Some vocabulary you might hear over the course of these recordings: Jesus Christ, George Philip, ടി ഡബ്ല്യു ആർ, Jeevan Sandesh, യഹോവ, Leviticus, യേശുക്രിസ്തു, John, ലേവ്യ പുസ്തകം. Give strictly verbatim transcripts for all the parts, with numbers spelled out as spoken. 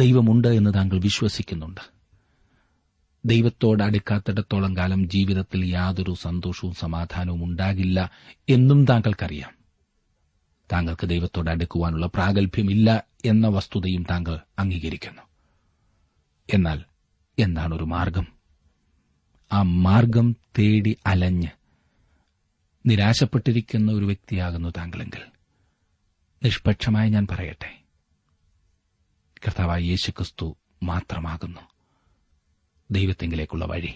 ദൈവമുണ്ട് എന്ന് താങ്കൾ വിശ്വസിക്കുന്നുണ്ട്. ദൈവത്തോട് അടുക്കാത്തിടത്തോളം കാലം ജീവിതത്തിൽ യാതൊരു സന്തോഷവും സമാധാനവും ഉണ്ടാകില്ല എന്നും താങ്കൾക്കറിയാം. താങ്കൾക്ക് ദൈവത്തോട് അടുക്കുവാനുള്ള പ്രാഗൽഭ്യമില്ല എന്ന വസ്തുതയും താങ്കൾ അംഗീകരിക്കുന്നു. എന്നാൽ എന്താണൊരു മാർഗം? ആ മാർഗം തേടി അലഞ്ഞ് നിരാശപ്പെട്ടിരിക്കുന്ന ഒരു വ്യക്തിയാകുന്നു താങ്കളെങ്കിൽ നിഷ്പക്ഷമായി ഞാൻ പറയട്ടെ, കർത്താവായ യേശുക്രിസ്തു മാത്രമാകുന്നു ദൈവത്തെങ്കിലേക്കുള്ള വഴി.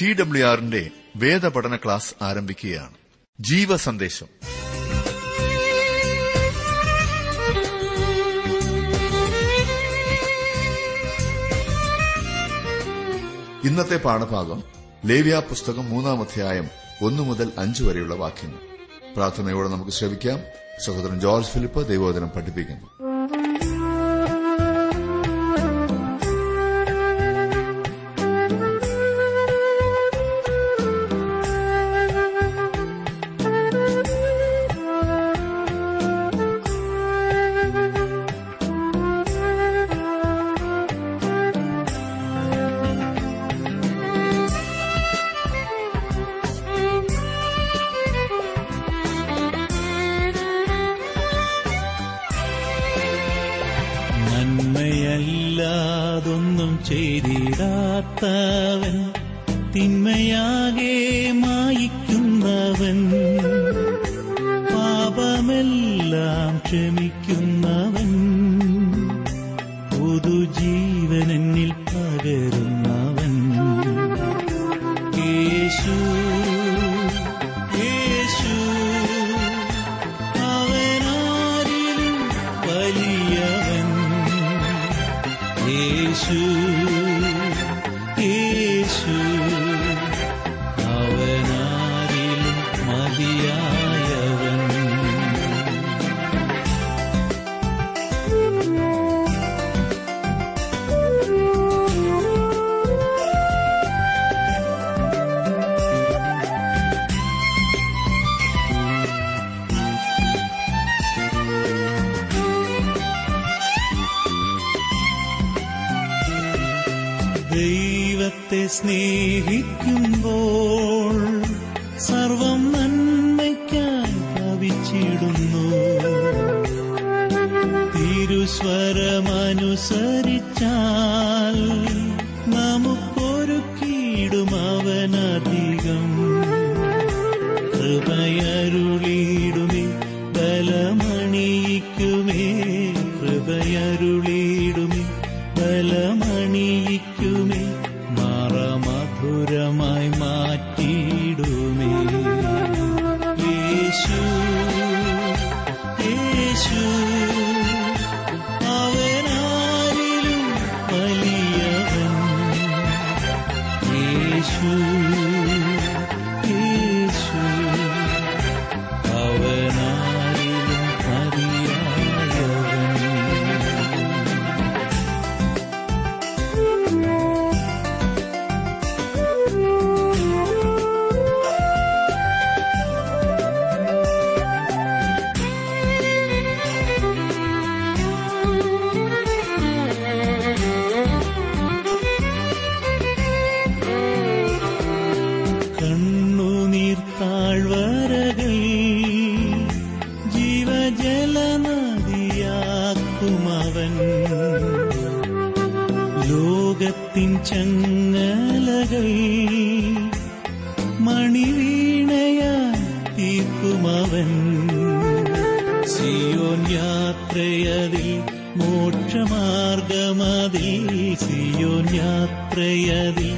ടി ഡബ്ല്യു ആറിന്റെ വേദപഠന ക്ലാസ് ആരംഭിക്കുകയാണ്. ജീവസന്ദേശം. ഇന്നത്തെ പാഠഭാഗം ലേവ്യ പുസ്തകം മൂന്നാം അധ്യായം ഒന്നു മുതൽ അഞ്ചു വരെയുള്ള വാക്യങ്ങൾ. പ്രാർത്ഥനയോടെ നമുക്ക് ശ്രമിക്കാം. സഹോദരൻ ജോർജ് ഫിലിപ്പ് ദൈവവചനം പഠിപ്പിക്കുന്നു. തൊന്നും ചെയ്തിടാത്തവൻ, തിന്മയാകെ മായിക്കുന്നവൻ, പാപമെല്ലാം ക്ഷമിക്കുന്നവൻ, പുതുജീവനെന്നിൽ പകരുന്നവൻ യേശു. ദൈവത്തെ സ്നേഹിക്കുമ്പോൾ സർവം നന്മയ്ക്കായി ഭവിച്ചിടുന്നു. തിരുസ്വരമനുസരിച്ചാൽ നമുക്കൊരുക്കിയിടും അവനധികം, കൃപയരുളിയിടുമേ ബലമണിയിക്കുമേ, കൃപയരുളിയിടുമേ ബലമണിയിക്കുമേ, മാറമധുരമായി മാറ്റിയിടുമേ യേശു. യേശു അവനാരിലും വലിയവൻ, യേശു ചങ്ങലകൾ മണിവീണയായി തീർക്കുമവൻ, സിയോൻ യാത്രയതിൽ മോക്ഷമാർഗമതിൽ, സിയോൻ യാത്രയതിൽ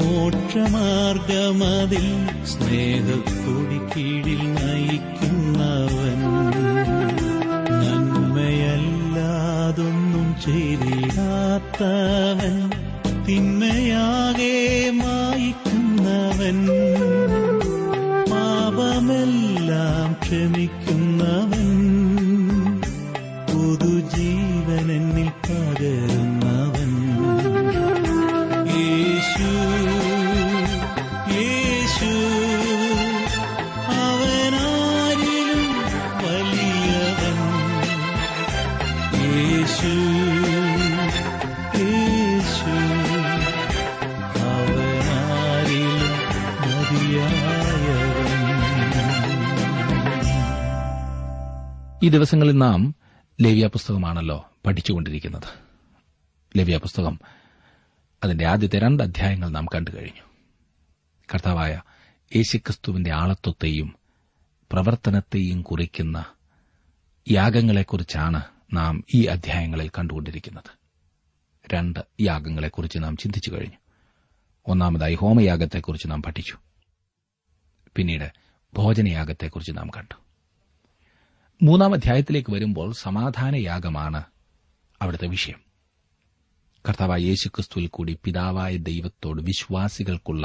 മോക്ഷമാർഗമതിൽ, സ്നേഹത്തോടി കീഴിൽ നയിക്കുന്നവൻ, നന്മയല്ലാതൊന്നും ചെയ്തിടാത്തവൻ, തിന്മയാകെ മായിക്കുന്നവൻ, പാപമെല്ലാം ക്ഷമിക്കുന്നവൻ, പുതുജീവനെന്നിൽ പകരുന്നവൻ. യേശു യേശു അവനാരിലും വലിയവൻ. യേശു യേശു അവനാരിലും മതിയായവൻ. ഈ ദിവസങ്ങളിൽ നാം ലേവ്യ പുസ്തകമാണല്ലോ പഠിച്ചുകൊണ്ടിരിക്കുന്നത്. ലേവ്യ പുസ്തകം അതിന്റെ ആദ്യത്തെ രണ്ട് അധ്യായങ്ങൾ നാം കണ്ടുകഴിഞ്ഞു. കർത്താവായ യേശുക്രിസ്തുവിന്റെ ആളത്വത്തെയും പ്രവർത്തനത്തെയും കുറിക്കുന്ന യാഗങ്ങളെക്കുറിച്ചാണ് നാം ഈ അധ്യായങ്ങളിൽ കണ്ടുകൊണ്ടിരിക്കുന്നത്. രണ്ട് യാഗങ്ങളെക്കുറിച്ച് നാം ചിന്തിച്ചു കഴിഞ്ഞു. ഒന്നാമതായി ഹോമയാഗത്തെക്കുറിച്ച് നാം പഠിച്ചു, പിന്നീട് ഭോജനയാഗത്തെക്കുറിച്ച് നാം കണ്ടു. മൂന്നാം അധ്യായത്തിലേക്ക് വരുമ്പോൾ സമാധാനയാഗമാണ് അവിടുത്തെ വിഷയം. കർത്താവായ യേശുക്രിസ്തുവിൽ കൂടി പിതാവായ ദൈവത്തോട് വിശ്വാസികൾക്കുള്ള,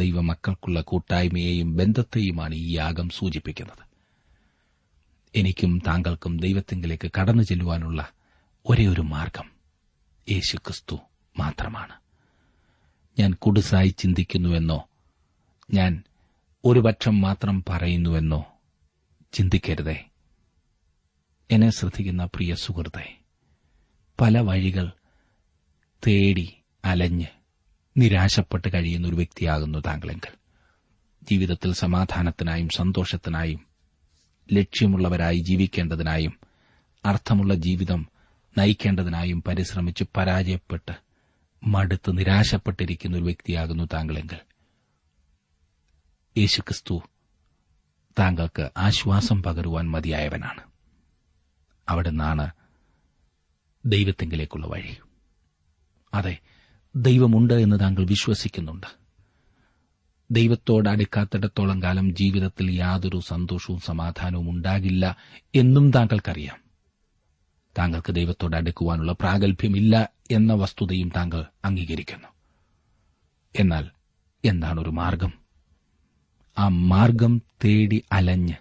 ദൈവമക്കൾക്കുള്ള കൂട്ടായ്മയെയും ബന്ധത്തെയുമാണ് ഈ യാഗം സൂചിപ്പിക്കുന്നത്. എനിക്കും താങ്കൾക്കും ദൈവത്തിങ്കിലേക്ക് കടന്നു ചെല്ലുവാനുള്ള ഒരേ ഒരു മാർഗം യേശുക്രിസ്തു മാത്രമാണ്. ഞാൻ കുടുസായി ചിന്തിക്കുന്നുവെന്നോ ഞാൻ ഒരു പക്ഷം മാത്രം പറയുന്നുവെന്നോ ചിന്തിക്കരുതേ. എന്നെ ശ്രദ്ധിക്കുന്ന പ്രിയ സുഹൃത്തെ, പല വഴികൾ തേടി അലഞ്ഞ് നിരാശപ്പെട്ട് കഴിയുന്ന ഒരു വ്യക്തിയാകുന്നു താങ്കളെങ്കിൽ. ജീവിതത്തിൽ സമാധാനത്തിനായും സന്തോഷത്തിനായും ലക്ഷ്യമുള്ളവരായി ജീവിക്കേണ്ടതിനായും അർത്ഥമുള്ള ജീവിതം നയിക്കേണ്ടതിനായും പരിശ്രമിച്ച് പരാജയപ്പെട്ട് മടുത്ത് നിരാശപ്പെട്ടിരിക്കുന്ന ഒരു വ്യക്തിയാകുന്നു താങ്കളെങ്കിൽ, യേശുക്രിസ്തു താങ്കൾക്ക് ആശ്വാസം പകരുവാൻ മതിയായവനാണ്. അവിടെ നിന്നാണ് ദൈവത്തിങ്കിലേക്കുള്ള വഴി. അതെ, ദൈവമുണ്ട് എന്ന് താങ്കൾ വിശ്വസിക്കുന്നുണ്ട്. ദൈവത്തോട് അടുക്കാത്തിടത്തോളം കാലം ജീവിതത്തിൽ യാതൊരു സന്തോഷവും സമാധാനവും ഉണ്ടാകില്ല എന്നും താങ്കൾക്കറിയാം. താങ്കൾക്ക് ദൈവത്തോട് അടുക്കുവാനുള്ള പ്രാഗൽഭ്യമില്ല എന്ന വസ്തുതയും താങ്കൾ അംഗീകരിക്കുന്നു. എന്നാൽ എന്താണൊരു മാർഗം? ആ മാർഗം തേടി അലഞ്ഞ്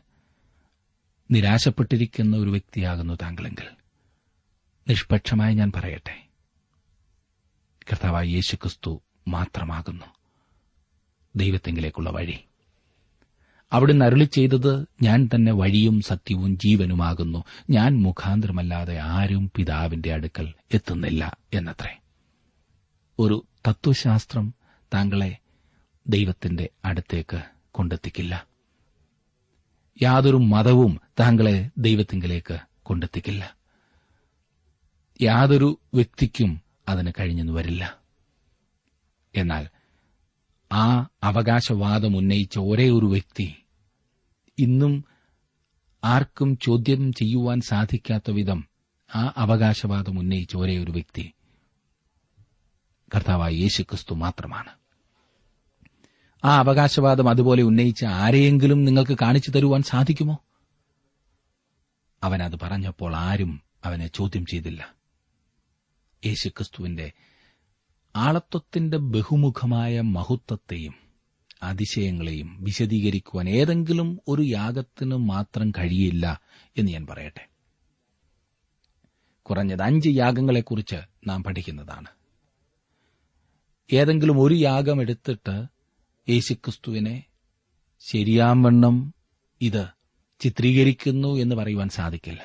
നിരാശപ്പെട്ടിരിക്കുന്ന ഒരു വ്യക്തിയാകുന്നു താങ്കളെങ്കിൽ, നിഷ്പക്ഷമായി ഞാൻ പറയട്ടെ, കർത്താവായ യേശുക്രിസ്തു മാത്രമാകുന്നു ദൈവത്തെങ്കിലേക്കുള്ള വഴി. അവിടുന്ന് അരുളി ചെയ്തത്, ഞാൻ തന്നെ വഴിയും സത്യവും ജീവനുമാകുന്നു, ഞാൻ മുഖാന്തരമല്ലാതെ ആരും പിതാവിന്റെ അടുക്കൽ എത്തുന്നില്ല എന്നത്രേ. ഒരു തത്വശാസ്ത്രം താങ്കളെ ദൈവത്തിന്റെ അടുത്തേക്ക് കൊണ്ടെത്തിക്കില്ല. യാതൊരു മതവും താങ്കളെ ദൈവത്തിങ്കിലേക്ക് കൊണ്ടെത്തിക്കില്ല. യാതൊരു വ്യക്തിക്കും അതിന് കഴിഞ്ഞെന്ന് വരില്ല. എന്നാൽ ആ അവകാശവാദം ഉന്നയിച്ച ഒരേ ഒരു വ്യക്തി ഇന്നും ആർക്കും ചോദ്യം ചെയ്യുവാൻ സാധിക്കാത്ത വിധം ആ അവകാശവാദം ഉന്നയിച്ച ഒരേ ഒരു വ്യക്തി കർത്താവായ യേശുക്രിസ്തു മാത്രമാണ്. ആ അവകാശവാദം അതുപോലെ ഉന്നയിച്ച ആരെയെങ്കിലും നിങ്ങൾക്ക് കാണിച്ചു തരുവാൻ സാധിക്കുമോ? അവനത് പറഞ്ഞപ്പോൾ ആരും അവനെ ചോദ്യം ചെയ്തില്ല. യേശുക്രിസ്തുവിന്റെ ആളത്വത്തിന്റെ ബഹുമുഖമായ മഹത്വത്തെയും അതിശയങ്ങളെയും വിശദീകരിക്കുവാൻ ഏതെങ്കിലും ഒരു യാഗത്തിന് മാത്രം കഴിയില്ല എന്ന് ഞാൻ പറയട്ടെ. കുറഞ്ഞത് അഞ്ച് യാഗങ്ങളെക്കുറിച്ച് നാം പഠിക്കുന്നതാണ്. ഏതെങ്കിലും ഒരു യാഗം എടുത്തിട്ട് യേശുക്രിസ്തുവിനെ ശരിയാവണ്ണം ഇത് ചിത്രീകരിക്കുന്നു എന്ന് പറയുവാൻ സാധിക്കില്ല.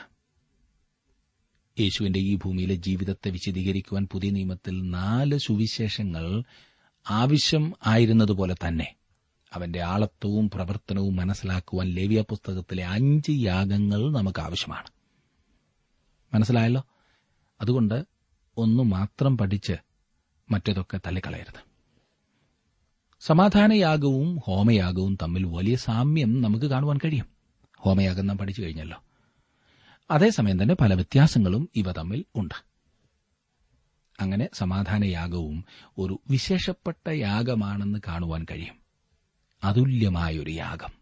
യേശുവിന്റെ ഈ ഭൂമിയിലെ ജീവിതത്തെ വിശദീകരിക്കുവാൻ പുതിയ നിയമത്തിൽ നാല് സുവിശേഷങ്ങൾ ആവശ്യം ആയിരുന്നതുപോലെ തന്നെ അവന്റെ ആളത്വവും പ്രവർത്തനവും മനസ്സിലാക്കുവാൻ ലേവ്യ പുസ്തകത്തിലെ അഞ്ച് യാഗങ്ങൾ നമുക്ക് ആവശ്യമാണ്. മനസ്സിലായല്ലോ? അതുകൊണ്ട് ഒന്നു മാത്രം പഠിച്ച് മറ്റേതൊക്കെ തള്ളിക്കളയരുത്. സമാധാനയാഗവും ഹോമയാഗവും തമ്മിൽ വലിയ സാമ്യം നമുക്ക് കാണുവാൻ കഴിയും. ഹോമയാഗം നാം പഠിച്ചു കഴിഞ്ഞല്ലോ. അതേസമയം തന്നെ പല വ്യത്യാസങ്ങളും ഇവ തമ്മിൽ ഉണ്ട്. അങ്ങനെ സമാധാനയാഗവും ഒരു വിശേഷപ്പെട്ട യാഗമാണെന്ന് കാണുവാൻ കഴിയും. അതുല്യമായൊരു യാഗം.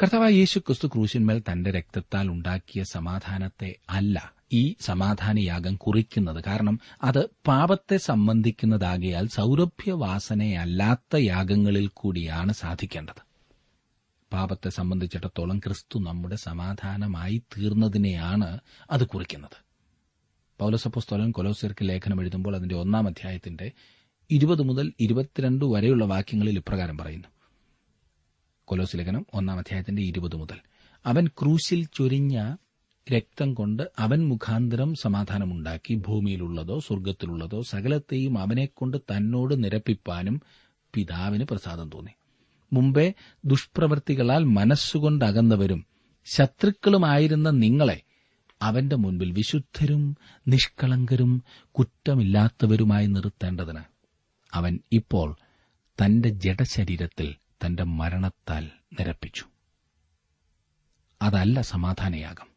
കർത്താവായ യേശുക്രിസ്തു ക്രൂശിന്മേൽ തന്റെ രക്തത്താൽ ഉണ്ടാക്കിയ സമാധാനത്തെ അല്ല ഈ സമാധാനയാഗം കുറിക്കുന്നത്. കാരണം അത് പാപത്തെ സംബന്ധിക്കുന്നതാകയാൽ സൗരഭ്യവാസനയല്ലാത്ത യാഗങ്ങളിൽ കൂടിയാണ് സാധിക്കേണ്ടത്. പാപത്തെ സംബന്ധിച്ചിടത്തോളം ക്രിസ്തു നമ്മുടെ സമാധാനമായി തീർന്നതിനെയാണ് അത് കുറിക്കുന്നത്. പൗലോസപ്പോസ്തലൻ കൊലോസ്യർക്ക് ലേഖനം എഴുതുമ്പോൾ അതിന്റെ ഒന്നാം അധ്യായത്തിന്റെ ഇരുപത് മുതൽ ഇരുപത്തിരണ്ട് വരെയുള്ള വാക്യങ്ങളിൽ ഇപ്രകാരം പറയുന്നു. കൊലോസ് ലേഖനം ഒന്നാം അധ്യായത്തിന്റെ ഇരുപത് മുതൽ: അവൻ ക്രൂശിൽ ചൊരിഞ്ഞ രക്തം കൊണ്ട് അവൻ മുഖാന്തരം സമാധാനമുണ്ടാക്കി, ഭൂമിയിലുള്ളതോ സ്വർഗ്ഗത്തിലുള്ളതോ സകലത്തെയും അവനെക്കൊണ്ട് തന്നോട് നിരപ്പിപ്പാനും പിതാവിന് പ്രസാദം തോന്നി. മുമ്പേ ദുഷ്പ്രവൃത്തികളാൽ മനസ്സുകൊണ്ട് അകന്നവരും ശത്രുക്കളുമായിരുന്ന നിങ്ങളെ അവന്റെ മുൻപിൽ വിശുദ്ധരും നിഷ്കളങ്കരും കുറ്റമില്ലാത്തവരുമായി നിർത്തേണ്ടതിന് അവൻ ഇപ്പോൾ തന്റെ ജഡശരീരത്തിൽ തന്റെ മരണത്താൽ നിരപ്പിച്ചു. അതല്ല സമാധാനയാഗം.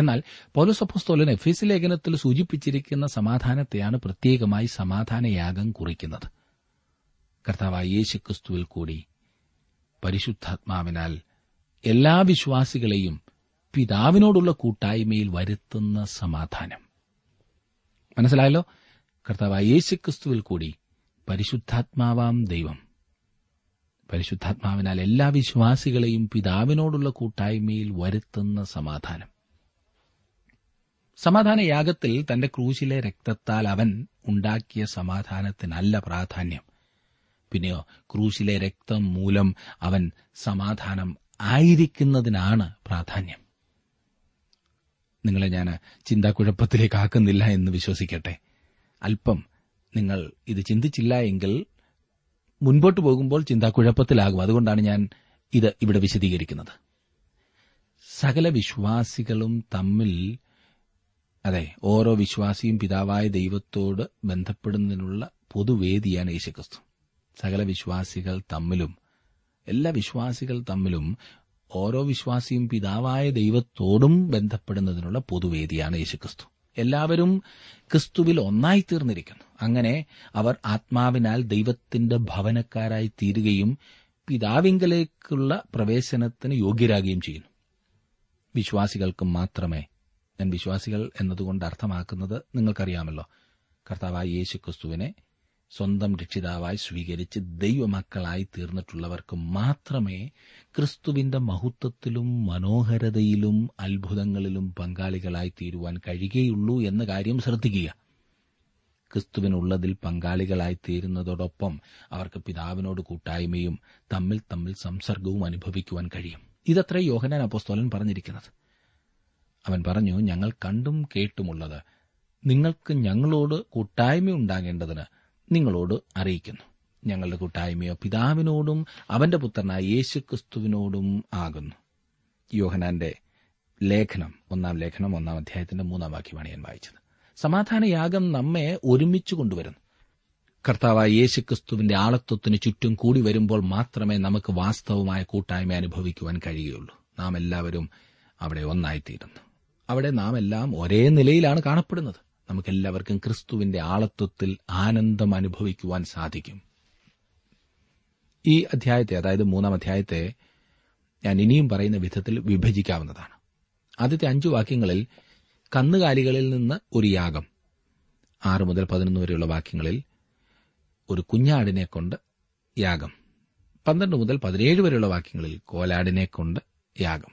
എന്നാൽ പൗലോസപ്പോസ്തലൻ എഫീസ്യ ലേഖനത്തിൽ സൂചിപ്പിച്ചിരിക്കുന്ന സമാധാനത്തെയാണ് പ്രത്യേകമായി സമാധാനയാഗം കുറിക്കുന്നത്. കർത്താവായ യേശുക്രിസ്തുവിൽ കൂടി പരിശുദ്ധാത്മാവിനാൽ എല്ലാ വിശ്വാസികളെയും പിതാവിനോടുള്ള കൂട്ടായ്മയിൽ വരുത്തുന്ന സമാധാനം. മനസ്സിലായല്ലോ? കർത്താവായ യേശുക്രിസ്തുവിൽ കൂടി പരിശുദ്ധാത്മാവാം ദൈവം പരിശുദ്ധാത്മാവിനാൽ എല്ലാ വിശ്വാസികളെയും പിതാവിനോടുള്ള കൂട്ടായ്മയിൽ വരുത്തുന്ന സമാധാനം. സമാധാനയാഗത്തിൽ തന്റെ ക്രൂശിലെ രക്തത്താൽ അവൻ ഉണ്ടാക്കിയ സമാധാനത്തിനല്ല പ്രാധാന്യം. പിന്നെയോ ക്രൂശിലെ രക്തം മൂലം അവൻ സമാധാനം ആയിരിക്കുന്നതിനാണ് പ്രാധാന്യം. നിങ്ങളെ ഞാൻ ചിന്താക്കുഴപ്പത്തിലേക്കാക്കുന്നില്ല എന്ന് വിശ്വസിക്കട്ടെ. അല്പം നിങ്ങൾ ഇത് ചിന്തിച്ചില്ല എങ്കിൽ മുൻപോട്ട് പോകുമ്പോൾ ചിന്താക്കുഴപ്പത്തിലാകും. അതുകൊണ്ടാണ് ഞാൻ ഇത് ഇവിടെ വിശദീകരിക്കുന്നത്. സകല വിശ്വാസികളും തമ്മിൽ, അതെ, ഓരോ വിശ്വാസിയും പിതാവായ ദൈവത്തോട് ബന്ധപ്പെടുന്നതിനുള്ള പൊതുവേദിയാണ് യേശുക്രിസ്തു. സകല വിശ്വാസികൾ തമ്മിലും എല്ലാ വിശ്വാസികൾ തമ്മിലും ഓരോ വിശ്വാസിയും പിതാവായ ദൈവത്തോടും ബന്ധപ്പെടുന്നതിനുള്ള പൊതുവേദിയാണ് യേശുക്രിസ്തു. എല്ലാവരും ക്രിസ്തുവിൽ ഒന്നായിത്തീർന്നിരിക്കുന്നു. അങ്ങനെ അവർ ആത്മാവിനാൽ ദൈവത്തിന്റെ ഭവനക്കാരായി തീരുകയും പിതാവിങ്കലേക്കുള്ള പ്രവേശനത്തിന് യോഗ്യരാകുകയും ചെയ്യുന്നു. വിശ്വാസികൾക്കും മാത്രമേ, ഞാൻ വിശ്വാസികൾ എന്നതുകൊണ്ട് അർത്ഥമാക്കുന്നത് നിങ്ങൾക്കറിയാമല്ലോ, കർത്താവായ യേശുക്രിസ്തുവിനെ സ്വന്തം രക്ഷിതാവായി സ്വീകരിച്ച് ദൈവമക്കളായി തീർന്നിട്ടുള്ളവർക്ക് മാത്രമേ ക്രിസ്തുവിന്റെ മഹത്വത്തിലും മനോഹരതയിലും അത്ഭുതങ്ങളിലും പങ്കാളികളായി തീരുവാൻ കഴിയുകയുള്ളൂ എന്ന കാര്യം ശ്രദ്ധിക്കുക. ക്രിസ്തുവിനുള്ളതിൽ പങ്കാളികളായി തീരുന്നതോടൊപ്പം അവർക്ക് പിതാവിനോട് കൂട്ടായ്മയും തമ്മിൽ തമ്മിൽ സംസർഗവും അനുഭവിക്കുവാൻ കഴിയും. ഇതത്രേ യോഹന്നാൻ അപ്പോസ്തലൻ പറഞ്ഞിരിക്കുന്നത്. അവൻ പറഞ്ഞു, ഞങ്ങൾ കണ്ടും കേട്ടുമുള്ളത് നിങ്ങൾക്ക് ഞങ്ങളോട് കൂട്ടായ്മ ഉണ്ടാകേണ്ടതിന് നിങ്ങളോട് അറിയിക്കുന്നു. ഞങ്ങളുടെ കൂട്ടായ്മയോ പിതാവിനോടും അവന്റെ പുത്രനായ യേശുക്രിസ്തുവിനോടും ആകുന്നു. യോഹന്നാന്റെ ലേഖനം ഒന്നാം ലേഖനം ഒന്നാം അധ്യായത്തിന്റെ മൂന്നാം വാക്യമാണ് ഞാൻ വായിച്ചത്. സമാധാനയാഗം നമ്മെ ഒരുമിച്ച് കൊണ്ടുവരുന്നു. കർത്താവായ യേശുക്രിസ്തുവിന്റെ ആളത്വത്തിന് ചുറ്റും കൂടി വരുമ്പോൾ മാത്രമേ നമുക്ക് വാസ്തവമായ കൂട്ടായ്മ അനുഭവിക്കുവാൻ കഴിയുകയുള്ളൂ. നാം എല്ലാവരും അവിടെ ഒന്നായിത്തീരുന്നു. അവിടെ നാം എല്ലാം ഒരേ നിലയിലാണ് കാണപ്പെടുന്നത്. നമുക്കെല്ലാവർക്കും ക്രിസ്തുവിന്റെ ആളത്വത്തിൽ ആനന്ദം അനുഭവിക്കുവാൻ സാധിക്കും. ഈ അധ്യായത്തെ, അതായത് മൂന്നാം അധ്യായത്തെ, ഞാൻ ഇനിയും പറയുന്ന വിധത്തിൽ വിഭജിക്കാവുന്നതാണ്. ആദ്യത്തെ അഞ്ചു വാക്യങ്ങളിൽ കന്നുകാലികളിൽ നിന്ന് ഒരു യാഗം, ആറ് മുതൽ പതിനൊന്ന് വരെയുള്ള വാക്യങ്ങളിൽ ഒരു കുഞ്ഞാടിനെ കൊണ്ട് യാഗം, പന്ത്രണ്ട് മുതൽ പതിനേഴ് വരെയുള്ള വാക്യങ്ങളിൽ കോലാടിനെ കൊണ്ട് യാഗം.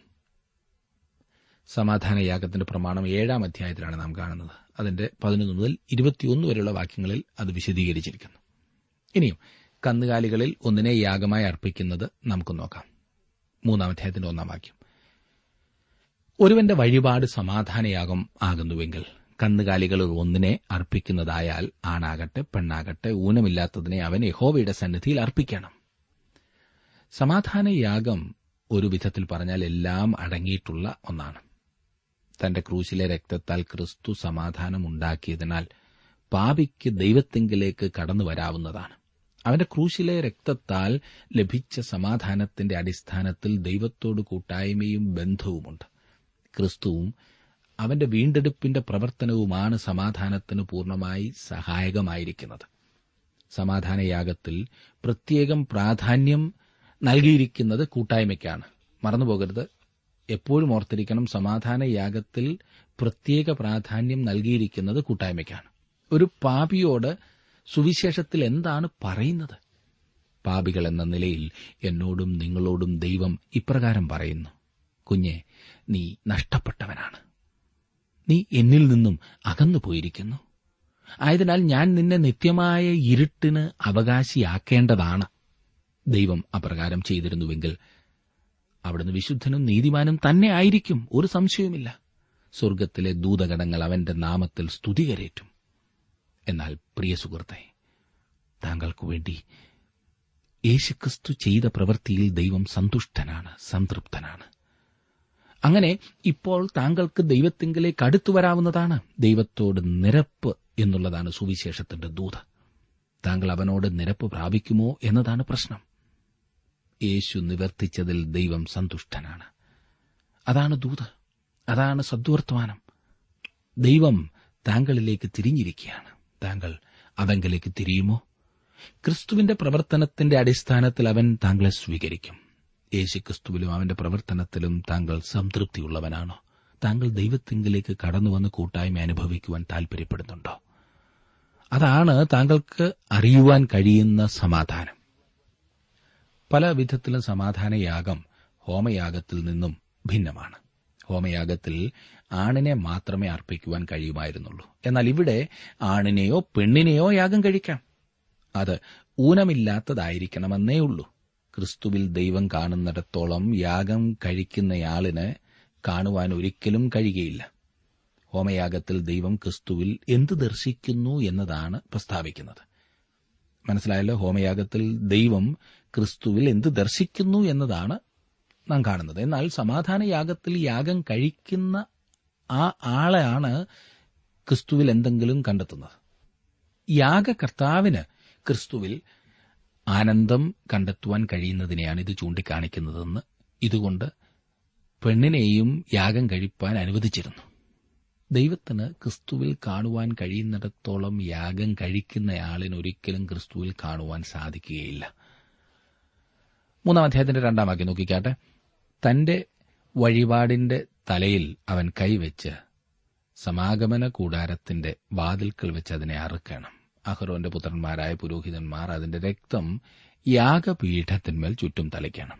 സമാധാനയാഗത്തിന്റെ പ്രമാണം ഏഴാം അധ്യായത്തിലാണ് നാം കാണുന്നത്. അതിന്റെ പതിനൊന്ന് മുതൽ ഇരുപത്തിയൊന്ന് വരെയുള്ള വാക്യങ്ങളിൽ അത് വിശദീകരിച്ചിരിക്കുന്നു. ഇനിയും കന്നുകാലികളിൽ ഒന്നിനെ യാഗമായി അർപ്പിക്കുന്നത് നമുക്ക് നോക്കാം. മൂന്നാം അധ്യായത്തിന്റെ ഒന്നാം വാക്യം: ഒരുവന്റെ വഴിപാട് സമാധാനയാഗം ആകുന്നുവെങ്കിൽ കന്നുകാലികളിൽ ഒന്നിനെ അർപ്പിക്കുന്നതായാൽ ആണാകട്ടെ പെണ്ണാകട്ടെ ഊനമില്ലാത്തതിനെ അവൻ യഹോവയുടെ സന്നിധിയിൽ അർപ്പിക്കണം. സമാധാനയാഗം ഒരു വിധത്തിൽ പറഞ്ഞാൽ എല്ലാം അടങ്ങിയിട്ടുള്ള ഒന്നാണ്. തന്റെ ക്രൂശിലെ രക്തത്താൽ ക്രിസ്തു സമാധാനമുണ്ടാക്കിയതിനാൽ പാപിക്ക് ദൈവത്തിങ്കിലേക്ക് കടന്നു വരാവുന്നതാണ്. അവന്റെ ക്രൂശിലെ രക്തത്താൽ ലഭിച്ച സമാധാനത്തിന്റെ അടിസ്ഥാനത്തിൽ ദൈവത്തോട് കൂട്ടായ്മയും ബന്ധവുമുണ്ട്. ക്രിസ്തുവും അവന്റെ വീണ്ടെടുപ്പിന്റെ പ്രവർത്തനവുമാണ് സമാധാനത്തിന് പൂർണ്ണമായി സഹായകമായിരിക്കുന്നത്. സമാധാനയാഗത്തിൽ പ്രത്യേകം പ്രാധാന്യം നൽകിയിരിക്കുന്നത് കൂട്ടായ്മയ്ക്കാണ്. മറന്നുപോകരുത്, എപ്പോഴും ഓർത്തിരിക്കണം, സമാധാനയാഗത്തിൽ പ്രത്യേക പ്രാധാന്യം നൽകിയിരിക്കുന്നത് കൂട്ടായ്മയ്ക്കാണ്. ഒരു പാപിയോട് സുവിശേഷത്തിൽ എന്താണ് പറയുന്നത്? പാപികളെന്ന നിലയിൽ എന്നോടും നിങ്ങളോടും ദൈവം ഇപ്രകാരം പറയുന്നു, കുഞ്ഞെ, നീ നഷ്ടപ്പെട്ടവനാണ്. നീ എന്നിൽ നിന്നും അകന്നുപോയിരിക്കുന്നു. ആയതിനാൽ ഞാൻ നിന്നെ നിത്യമായ ഇരുട്ടിന് അവകാശിയാക്കേണ്ടതാണ്. ദൈവം അപ്രകാരം ചെയ്തിരുന്നുവെങ്കിൽ അവിടുന്ന് വിശുദ്ധനും നീതിമാനും തന്നെ ആയിരിക്കും, ഒരു സംശയവുമില്ല. സ്വർഗത്തിലെ ദൂതഗണങ്ങൾ അവന്റെ നാമത്തിൽ സ്തുതികരേറ്റും. എന്നാൽ പ്രിയ സുഹൃത്തെ, താങ്കൾക്കു വേണ്ടി യേശുക്രിസ്തു ചെയ്ത പ്രവൃത്തിയിൽ ദൈവം സന്തുഷ്ടനാണ്, സംതൃപ്തനാണ്. അങ്ങനെ ഇപ്പോൾ താങ്കൾക്ക് ദൈവത്തിങ്കിലേക്ക് അടുത്തു വരാവുന്നതാണ്. ദൈവത്തോട് നിരപ്പ് എന്നുള്ളതാണ് സുവിശേഷത്തിന്റെ ദൂത. താങ്കൾ അവനോട് നിരപ്പ് പ്രാപിക്കുമോ എന്നതാണ് പ്രശ്നം. യേശു നിവർത്തിച്ചതിൽ ദൈവം സന്തുഷ്ടനാണ്. അതാണ് ദൂത, അതാണ് സദ്വർത്തമാനം. ദൈവം താങ്കളിലേക്ക് തിരിഞ്ഞിരിക്കുകയാണ്. താങ്കൾ അവങ്കിലേക്ക് തിരിയുമോ? ക്രിസ്തുവിന്റെ പ്രവർത്തനത്തിന്റെ അടിസ്ഥാനത്തിൽ അവൻ താങ്കളെ സ്വീകരിക്കും. യേശുക്രിസ്തുവിലും അവന്റെ പ്രവർത്തനത്തിലും താങ്കൾ സംതൃപ്തിയുള്ളവനാണോ? താങ്കൾ ദൈവത്തിങ്കിലേക്ക് കടന്നുവന്ന് കൂട്ടായ്മ അനുഭവിക്കുവാൻ താൽപര്യപ്പെടുന്നുണ്ടോ? അതാണ് താങ്കൾക്ക് അറിയുവാൻ കഴിയുന്ന സമാധാനം. പല വിധത്തിലും സമാധാനയാഗം ഹോമയാഗത്തിൽ നിന്നും ഭിന്നമാണ്. ഹോമയാഗത്തിൽ ആണിനെ മാത്രമേ അർപ്പിക്കുവാൻ കഴിയുമായിരുന്നുള്ളൂ. എന്നാൽ ഇവിടെ ആണിനെയോ പെണ്ണിനെയോ യാഗം കഴിക്കാം. അത് ഊനമില്ലാത്തതായിരിക്കണമെന്നേ ഉള്ളൂ. ക്രിസ്തുവിൽ ദൈവം കാണുന്നിടത്തോളം യാഗം കഴിക്കുന്നയാളിന് കാണുവാൻ ഒരിക്കലും കഴിയുകയില്ല. ഹോമയാഗത്തിൽ ദൈവം ക്രിസ്തുവിൽ എന്ത് ദർശിക്കുന്നു എന്നതാണ് പ്രസ്താവിക്കുന്നത്. മനസ്സിലായല്ലോ? ഹോമയാഗത്തിൽ ദൈവം ക്രിസ്തുവിൽ എന്ത് ദർശിക്കുന്നു എന്നതാണ് നാം കാണുന്നത്. എന്നാൽ സമാധാനയാഗത്തിൽ യാഗം കഴിക്കുന്ന ആ ആളെയാണ് ക്രിസ്തുവിൽ എന്തെങ്കിലും കണ്ടെത്തുന്നത്. യാഗകർത്താവിന് ക്രിസ്തുവിൽ ആനന്ദം കണ്ടെത്തുവാൻ കഴിയുന്നതിനെയാണ് ഇത് ചൂണ്ടിക്കാണിക്കുന്നതെന്ന് ഇതുകൊണ്ട് പെണ്ണിനെയും യാഗം കഴിപ്പാൻ അനുവദിച്ചിരുന്നു. ദൈവത്തിന് ക്രിസ്തുവിൽ കാണുവാൻ കഴിയുന്നിടത്തോളം യാഗം കഴിക്കുന്നയാളിനൊരിക്കലും ക്രിസ്തുവിൽ കാണുവാൻ സാധിക്കുകയില്ല. മൂന്നാം അധ്യായത്തിന്റെ രണ്ടാം വാക്യം നോക്കിക്കാട്ടെ. തന്റെ വഴിപാടിന്റെ തലയിൽ അവൻ കൈവച്ച് സമാഗമന കൂടാരത്തിന്റെ വാതിൽക്കൽ വെച്ച് അതിനെ അറുക്കണം. അഹ്റോന്റെ പുത്രന്മാരായ പുരോഹിതന്മാർ അതിന്റെ രക്തം യാഗപീഠത്തിന്മേൽ ചുറ്റും തളിക്കണം.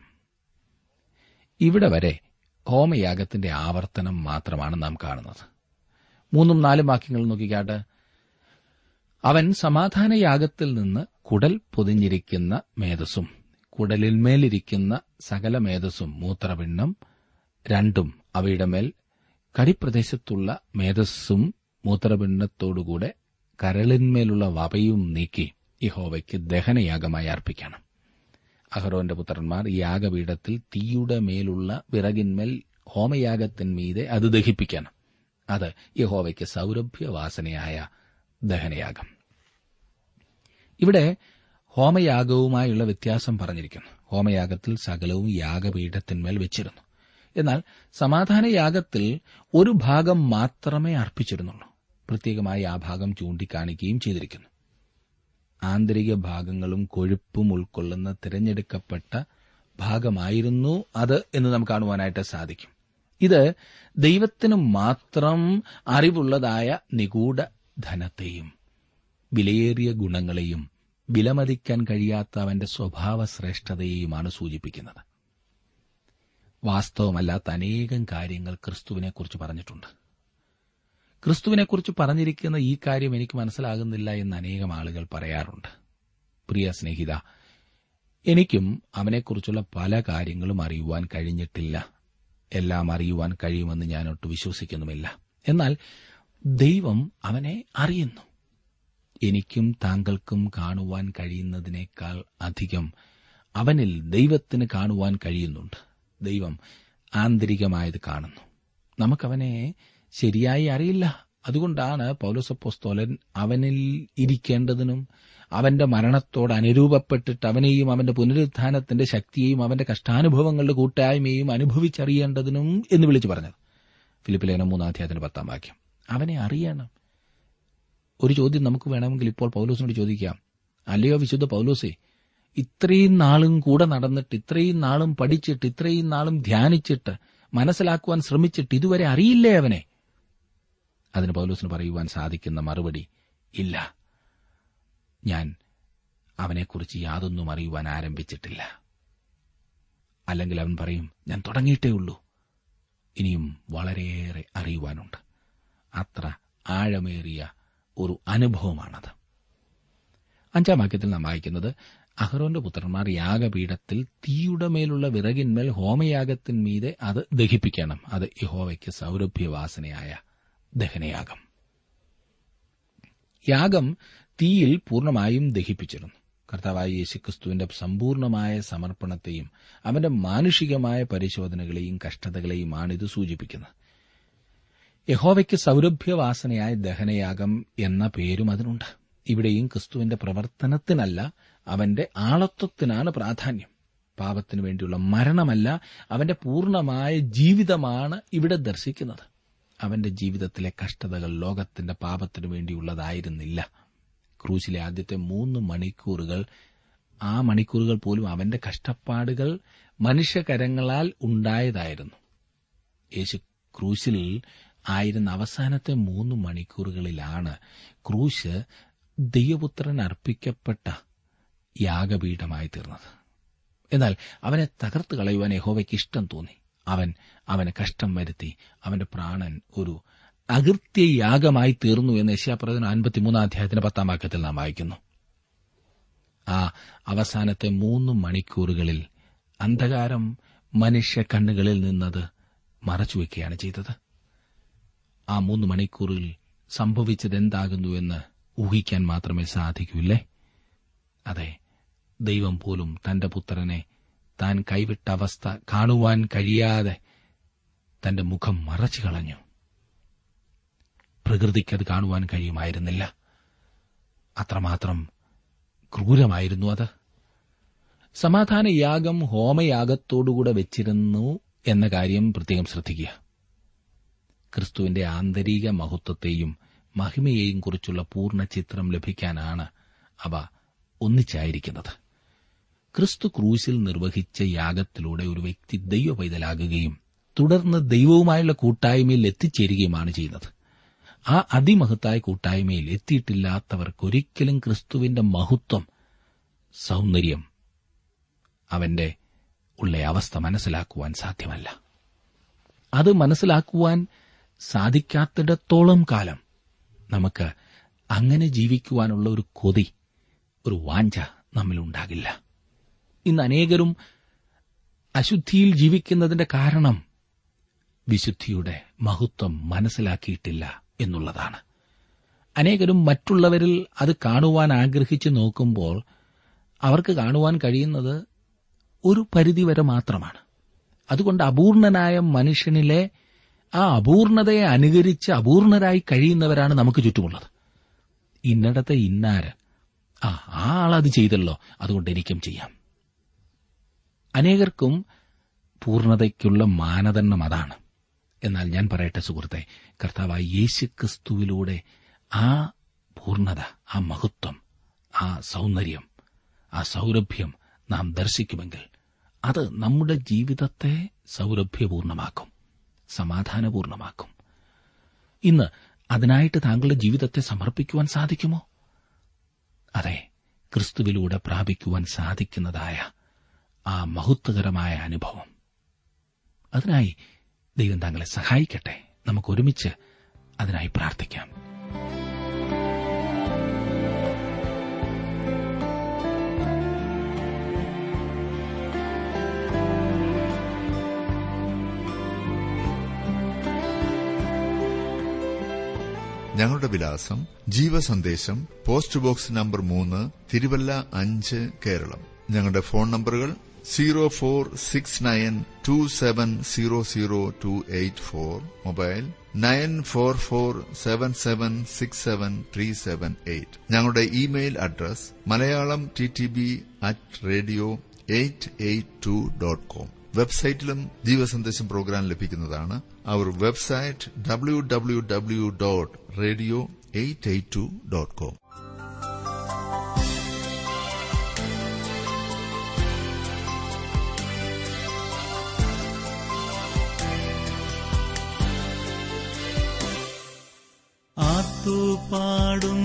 ഇവിടെ വരെ ഹോമയാഗത്തിന്റെ ആവർത്തനം മാത്രമാണ് നാം കാണുന്നത്. മൂന്നും നാലും വാക്യങ്ങൾ നോക്കിക്കാട്ട്. അവൻ സമാധാനയാഗത്തിൽ നിന്ന് കുടൽ പൊതിഞ്ഞിരിക്കുന്ന മേധസ്സും കുടലിന്മേലിരിക്കുന്ന സകല മേധസ്സും മൂത്രപിണ്ഡം രണ്ടും അവയുടെ മേൽ കടിപ്രദേശത്തുള്ള മേധസ്സും മൂത്രപിണ്ഡത്തോടുകൂടെ കരളിന്മേലുള്ള വപയും നീക്കി യഹോവയ്ക്ക് ദഹനയാഗമായി അർപ്പിക്കണം. അഹരോന്റെ പുത്രന്മാർ യാഗപീഠത്തിൽ തീയുടെ മേലുള്ള വിറകിന്മേൽ ഹോമയാഗത്തിന്മീതെ അത് ദഹിപ്പിക്കണം. അത് യഹോവയ്ക്ക് സൌരഭ്യവാസനയായ ദഹനയാഗം. ഇവിടെ ഹോമയാഗവുമായുള്ള വ്യത്യാസം പറഞ്ഞിരിക്കുന്നു. ഹോമയാഗത്തിൽ സകലവും യാഗപീഠത്തിന്മേൽ വെച്ചിരുന്നു. എന്നാൽ സമാധാനയാഗത്തിൽ ഒരു ഭാഗം മാത്രമേ അർപ്പിച്ചിരുന്നുള്ളൂ. പ്രത്യേകമായി ആ ഭാഗം ചൂണ്ടിക്കാണിക്കുകയും ചെയ്തിരിക്കുന്നു. ആന്തരിക ഭാഗങ്ങളും കൊഴുപ്പും ഉൾക്കൊള്ളുന്ന തിരഞ്ഞെടുക്കപ്പെട്ട ഭാഗമായിരുന്നു അത് എന്ന് നമുക്ക് കാണുവാനായിട്ട് സാധിക്കും. ഇത് ദൈവത്തിനു മാത്രം അറിവുള്ളതായ നിഗൂഢ ധനത്തെയും വിലയേറിയ ഗുണങ്ങളെയും വിലമതിക്കാൻ കഴിയാത്ത അവന്റെ സ്വഭാവ ശ്രേഷ്ഠതയെയുമാണ് സൂചിപ്പിക്കുന്നത്. വാസ്തവമല്ലാത്ത അനേകം കാര്യങ്ങൾ ക്രിസ്തുവിനെക്കുറിച്ച് പറഞ്ഞിട്ടുണ്ട്. ക്രിസ്തുവിനെക്കുറിച്ച് പറഞ്ഞിരിക്കുന്ന ഈ കാര്യം എനിക്ക് മനസ്സിലാകുന്നില്ല എന്ന് അനേകം ആളുകൾ പറയാറുണ്ട്. പ്രിയ സ്നേഹിത, എനിക്കും അവനെക്കുറിച്ചുള്ള പല കാര്യങ്ങളും അറിയുവാൻ കഴിഞ്ഞിട്ടില്ല. എല്ലാം അറിയുവാൻ കഴിയുമെന്ന് ഞാൻ ഒട്ട് വിശ്വസിക്കുന്നുമില്ല. എന്നാൽ ദൈവം അവനെ അറിയുന്നു. എനിക്കും താങ്കൾക്കും കാണുവാൻ കഴിയുന്നതിനേക്കാൾ അധികം അവനിൽ ദൈവത്തിന് കാണുവാൻ കഴിയുന്നുണ്ട്. ദൈവം ആന്തരികമായത് കാണുന്നു. നമുക്കവനെ ശരിയായി അറിയില്ല. അതുകൊണ്ടാണ് പൗലോസപ്പോസ്തലൻ അവനിൽ ഇരിക്കേണ്ടതിനും അവന്റെ മരണത്തോട് അനുരൂപപ്പെട്ടിട്ട് അവനെയും അവന്റെ പുനരുത്ഥാനത്തിന്റെ ശക്തിയെയും അവന്റെ കഷ്ടാനുഭവങ്ങളുടെ കൂട്ടായ്മയും അനുഭവിച്ചറിയേണ്ടതിനും എന്ന് വിളിച്ചു പറഞ്ഞത്. ഫിലിപ്പിലേനം മൂന്നാം അധ്യായത്തിന്റെ പത്താം വാക്യം. അവനെ അറിയണം. ഒരു ചോദ്യം നമുക്ക് വേണമെങ്കിൽ ഇപ്പോൾ പൗലോസിനോട് ചോദിക്കാം, അല്ലയോ വിശുദ്ധ പൗലോസേ, ഇത്രയും നാളും കൂടെ നടന്നിട്ട്, ഇത്രയും നാളും പഠിച്ചിട്ട്, ഇത്രയും നാളും ധ്യാനിച്ചിട്ട്, മനസ്സിലാക്കുവാൻ ശ്രമിച്ചിട്ട് ഇതുവരെ അറിയില്ലേ അവനെ? അതിന് പൗലോസിന് പറയുവാൻ സാധിക്കുന്ന മറുപടി ഇല്ല. ഞാൻ അവനെക്കുറിച്ച് യാതൊന്നും അറിയുവാൻ ആരംഭിച്ചിട്ടില്ല. അല്ലെങ്കിൽ അവൻ പറയും, ഞാൻ തുടങ്ങിയിട്ടേ ഉള്ളൂ, ഇനിയും വളരെയേറെ അറിയുവാനുണ്ട്. അത്ര ആഴമേറിയ ഒരു അനുഭവമാണത്. അഞ്ചാം വാക്യത്തിൽ നാം വായിക്കുന്നത്, അഹ്റോന്റെ പുത്രന്മാർ യാഗപീഠത്തിൽ തീയുടെ മേലുള്ള വിറകിന്മേൽ ഹോമയാഗത്തിന്മീതെ അത് ദഹിപ്പിക്കണം. അത് യഹോവയ്ക്ക് സൗരഭ്യവാസനയായ ദഹനയാഗം. യാഗം തീയിൽ പൂർണ്ണമായും ദഹിപ്പിച്ചിരുന്നു. കർത്താവായ യേശുക്രിസ്തുവിന്റെ സമ്പൂർണമായ സമർപ്പണത്തെയും അവന്റെ മാനുഷികമായ പരിശോധനകളെയും കഷ്ടതകളെയുമാണ് ഇത് സൂചിപ്പിക്കുന്നത്. യഹോവയ്ക്ക് സൗരഭ്യവാസനയായ ദഹനയാഗം എന്ന പേരും അതിനുണ്ട്. ഇവിടെയും ക്രിസ്തുവിന്റെ പ്രവർത്തനത്തിനല്ല, അവന്റെ ആളത്വത്തിനാണ് പ്രാധാന്യം. പാപത്തിനു വേണ്ടിയുള്ള മരണമല്ല, അവന്റെ പൂർണ്ണമായ ജീവിതമാണ് ഇവിടെ ദർശിക്കുന്നത്. അവന്റെ ജീവിതത്തിലെ കഷ്ടതകൾ ലോകത്തിന്റെ പാപത്തിനു വേണ്ടിയുള്ളതായിരുന്നില്ല. ക്രൂശിലെ ആദ്യത്തെ മൂന്ന് മണിക്കൂറുകൾ, ആ മണിക്കൂറുകൾ പോലും അവന്റെ കഷ്ടപ്പാടുകൾ മനുഷ്യകരങ്ങളാൽ ഉണ്ടായതായിരുന്നു. യേശു ക്രൂശിൽ ആയിരുന്ന അവസാനത്തെ മൂന്ന് മണിക്കൂറുകളിലാണ് ക്രൂശ് ദൈവപുത്രൻ അർപ്പിക്കപ്പെട്ട യാഗപീഠമായി തീർന്നത്. എന്നാൽ അവനെ തകർത്ത് കളയുവാൻ യഹോവയ്ക്ക് ഇഷ്ടം തോന്നി. അവൻ അവന് കഷ്ടം വരുത്തി. അവന്റെ പ്രാണൻ ഒരു അകൃത്യയാഗമായി തീർന്നു എന്ന് യെശയ്യാപ്രവചനം അൻപത്തിമൂന്നാം അധ്യായത്തിന്റെ പത്താം വാക്യത്തിൽ നാം വായിക്കുന്നു. ആ അവസാനത്തെ മൂന്ന് മണിക്കൂറുകളിൽ അന്ധകാരം മനുഷ്യ കണ്ണുകളിൽ നിന്നത് മറച്ചുവെക്കുകയാണ് ചെയ്തത്. ആ മൂന്ന് മണിക്കൂറിൽ സംഭവിച്ചതെന്താകുന്നുവെന്ന് ഊഹിക്കാൻ മാത്രമേ സാധിക്കൂല്ലേ? അതെ, ദൈവം പോലും തന്റെ പുത്രനെ താൻ കൈവിട്ട അവസ്ഥ കാണുവാൻ കഴിയാതെ തന്റെ മുഖം മറച്ചു കളഞ്ഞു. പ്രകൃതിക്കത് കാണുവാൻ കഴിയുമായിരുന്നില്ല. അത്രമാത്രം ക്രൂരമായിരുന്നു അത്. സമാധാനയാഗം ഹോമയാഗത്തോടുകൂടെ വെച്ചിരുന്നു എന്ന കാര്യം പ്രത്യേകം ശ്രദ്ധിക്കുക. ക്രിസ്തുവിന്റെ ആന്തരിക മഹത്വത്തെയും മഹിമയെയും കുറിച്ചുള്ള പൂർണ്ണ ചിത്രം ലഭിക്കാനാണ് അവ ഒന്നിച്ചായിരിക്കുന്നത്. ക്രിസ്തു ക്രൂശിൽ നിർവഹിച്ച യാഗത്തിലൂടെ ഒരു വ്യക്തി ദൈവ പൈതലാകുകയും തുടർന്ന് ദൈവവുമായുള്ള കൂട്ടായ്മയിൽ എത്തിച്ചേരുകയുമാണ് ചെയ്യുന്നത്. ആ അതിമഹത്തായ കൂട്ടായ്മയിൽ എത്തിയിട്ടില്ലാത്തവർക്കൊരിക്കലും ക്രിസ്തുവിന്റെ മഹത്വം, സൗന്ദര്യം, അവന്റെ ഉള്ള അവസ്ഥ മനസ്സിലാക്കുവാൻ സാധ്യമല്ല. അത് മനസ്സിലാക്കുവാൻ സാധിക്കാത്തിടത്തോളം കാലം നമുക്ക് അങ്ങനെ ജീവിക്കുവാനുള്ള ഒരു കൊതി, ഒരു വാഞ്ച നമ്മിലുണ്ടാകില്ല. ഇന്ന് അനേകരും അശുദ്ധിയിൽ ജീവിക്കുന്നതിന്റെ കാരണം വിശുദ്ധിയുടെ മഹത്വം മനസ്സിലാക്കിയിട്ടില്ല എന്നുള്ളതാണ്. അനേകരും മറ്റുള്ളവരിൽ അത് കാണുവാൻ ആഗ്രഹിച്ചു നോക്കുമ്പോൾ അവർക്ക് കാണുവാൻ കഴിയുന്നത് ഒരു പരിധിവരെ മാത്രമാണ്. അതുകൊണ്ട് അപൂർണനായ മനുഷ്യനിലെ ആ അപൂർണതയെ അനുകരിച്ച് അപൂർണരായി കഴിയുന്നവരാണ് നമുക്ക് ചുറ്റുമുള്ളത്. ഇന്നടത്തെ ഇന്നാര്, ആ ആളത് ചെയ്തല്ലോ, അതുകൊണ്ട് എനിക്കും ചെയ്യാം. അനേകർക്കും പൂർണതയ്ക്കുള്ള മാനദണ്ഡം അതാണ്. എന്നാൽ ഞാൻ പറയട്ടെ സുഹൃത്തെ, കർത്താവായ യേശുക്രിസ്തുവിലൂടെ ആ പൂർണത, ആ മഹത്വം, ആ സൗന്ദര്യം, ആ സൗരഭ്യം നാം ദർശിക്കുമെങ്കിൽ അത് നമ്മുടെ ജീവിതത്തെ സൗരഭ്യപൂർണമാക്കും, സമാധാനപൂർണമാക്കും. ഇന്ന് അതിനായിട്ട് താങ്കളുടെ ജീവിതത്തെ സമർപ്പിക്കുവാൻ സാധിക്കുമോ? അതെ, ക്രിസ്തുവിലൂടെ പ്രാപിക്കുവാൻ സാധിക്കുന്നതായ ആ മഹത്വകരമായ അനുഭവം, അതിനായി ദൈവം താങ്കളെ സഹായിക്കട്ടെ. നമുക്ക് ഒരുമിച്ച് അതിനായി പ്രാർത്ഥിക്കാം. ഞങ്ങളുടെ വിലാസം: ജീവസന്ദേശം, പോസ്റ്റ് ബോക്സ് നമ്പർ മൂന്ന്, തിരുവല്ല അഞ്ച്, കേരളം. ഞങ്ങളുടെ ഫോൺ നമ്പറുകൾ zero four six nine two seven zero zero two eight four, mobile nine four four seven seven six seven three seven eight. ഞങ്ങളുടെ email address Malayalam T T B at radio eight eight two dot com. വെബ്സൈറ്റിലും Jeevasandesham program ലഭിക്കുന്നതാണ്. അവർ website W W W dot radio eight eight two dot com. ആർത്തുപാടും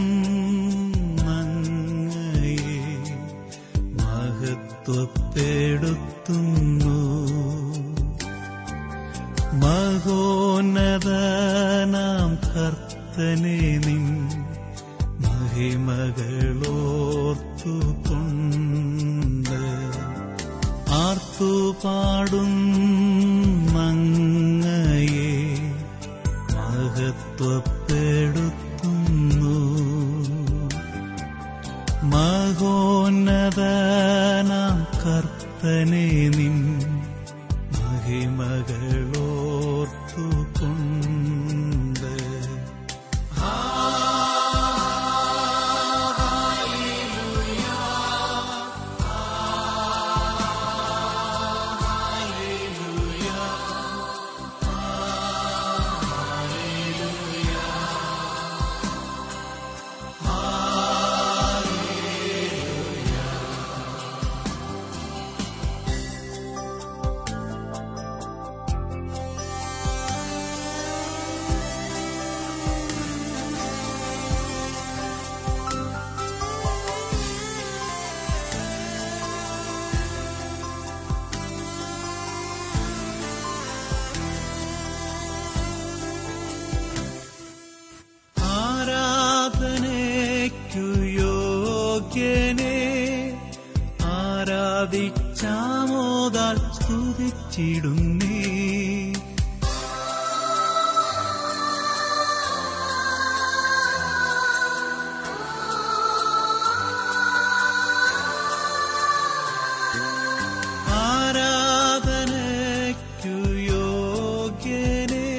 മങ്ങയെ ഉന്നതനാം കർത്തനെ നിൻ മഹിമകളോർത്തുകൊണ്ട് ആർത്തുപാടും അങ്ങയെ മഹത്വപ്പെടുത്തുന്നു. മഹോന്നതനാം കർത്തനെ നിൻ മഹിമകളോർത്തുകൊണ്ട്. ആരാധിച്ചാമോദാൽ സ്തുതിച്ചിടും നീ, ആരാധനയ്ക്കു യോഗ്യനെ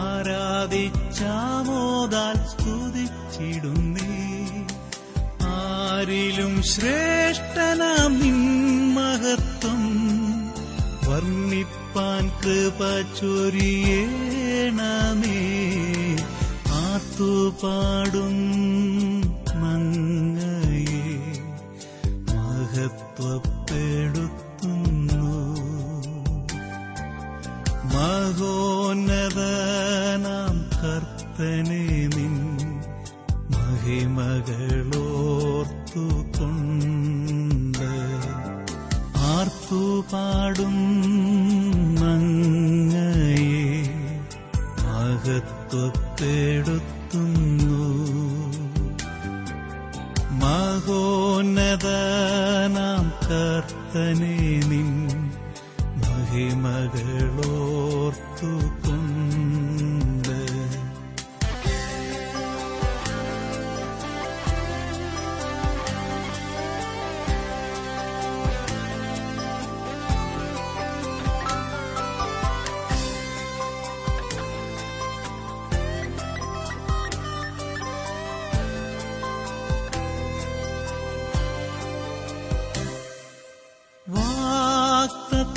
ആരാധിച്ചാമോദാൽ സ്തുതിച്ചിടും നീ. ആരിലും ശ്രേഷ്ഠനാം നിൻ മഹത്വം വർണ്ണിപ്പാൻ കൃപ ചൊരിയേണമേ. ആർത്തുപാടും അങ്ങയെ മഹത്വപ്പെടുത്തുന്നു. മഹോന്നതനാം കർത്തനെ നിൻ മഹിമകളോർത്തുകൊണ്ട് ആർത്തുപാടും അങ്ങയെ മഹത്വപ്പെടുത്തുന്നു. മഹോന്നതനാം കർത്തനെ നിൻ മഹിമകളോർത്തുകൊണ്ട്.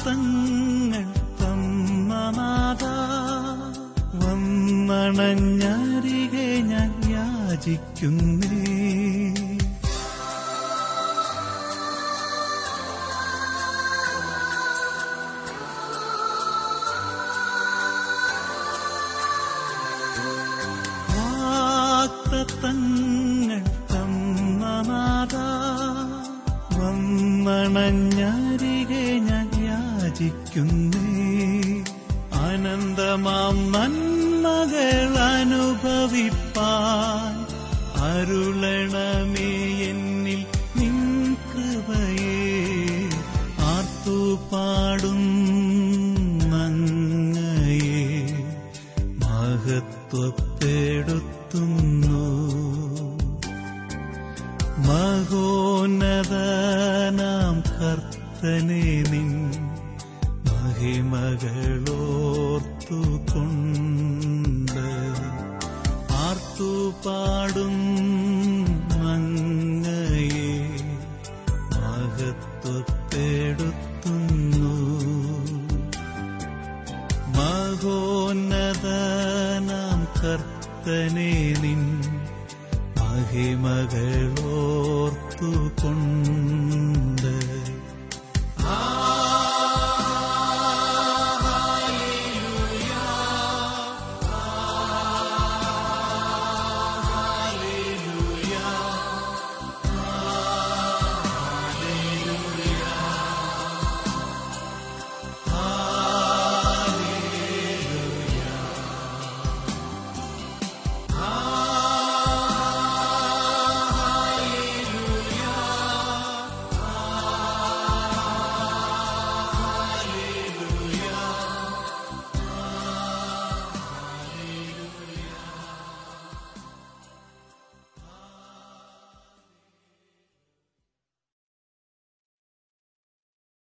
തങ്ങൾ തന്നനാഥാ വന്നണഞ്ഞരികെ ഞാൻ യാചിക്കുന്നേ, വാക്തത്തങ്ങൾ തന്നനാഥാ വന്നണഞ്ഞരികെ ഞാൻ അനന്തമാം നന്മകൾ അനുഭവിപ്പാൻ അരുളണമേ എന്നിൽ നിൻ കൃപയെ. ആർത്തുപാടും അങ്ങയെ മഹത്വപ്പെടുത്തുന്നു. മഹോന്നതനാം കർത്തനെ നിൻ മഹിമകളോർത്തുകൊണ്ട് ആർത്തുപാടും അങ്ങയെ മഹത്വപ്പെടുത്തുന്നു. മഹോന്നതനാം കർത്തനെ നിൻ മഹിമകളോർത്തുകൊണ്ട്.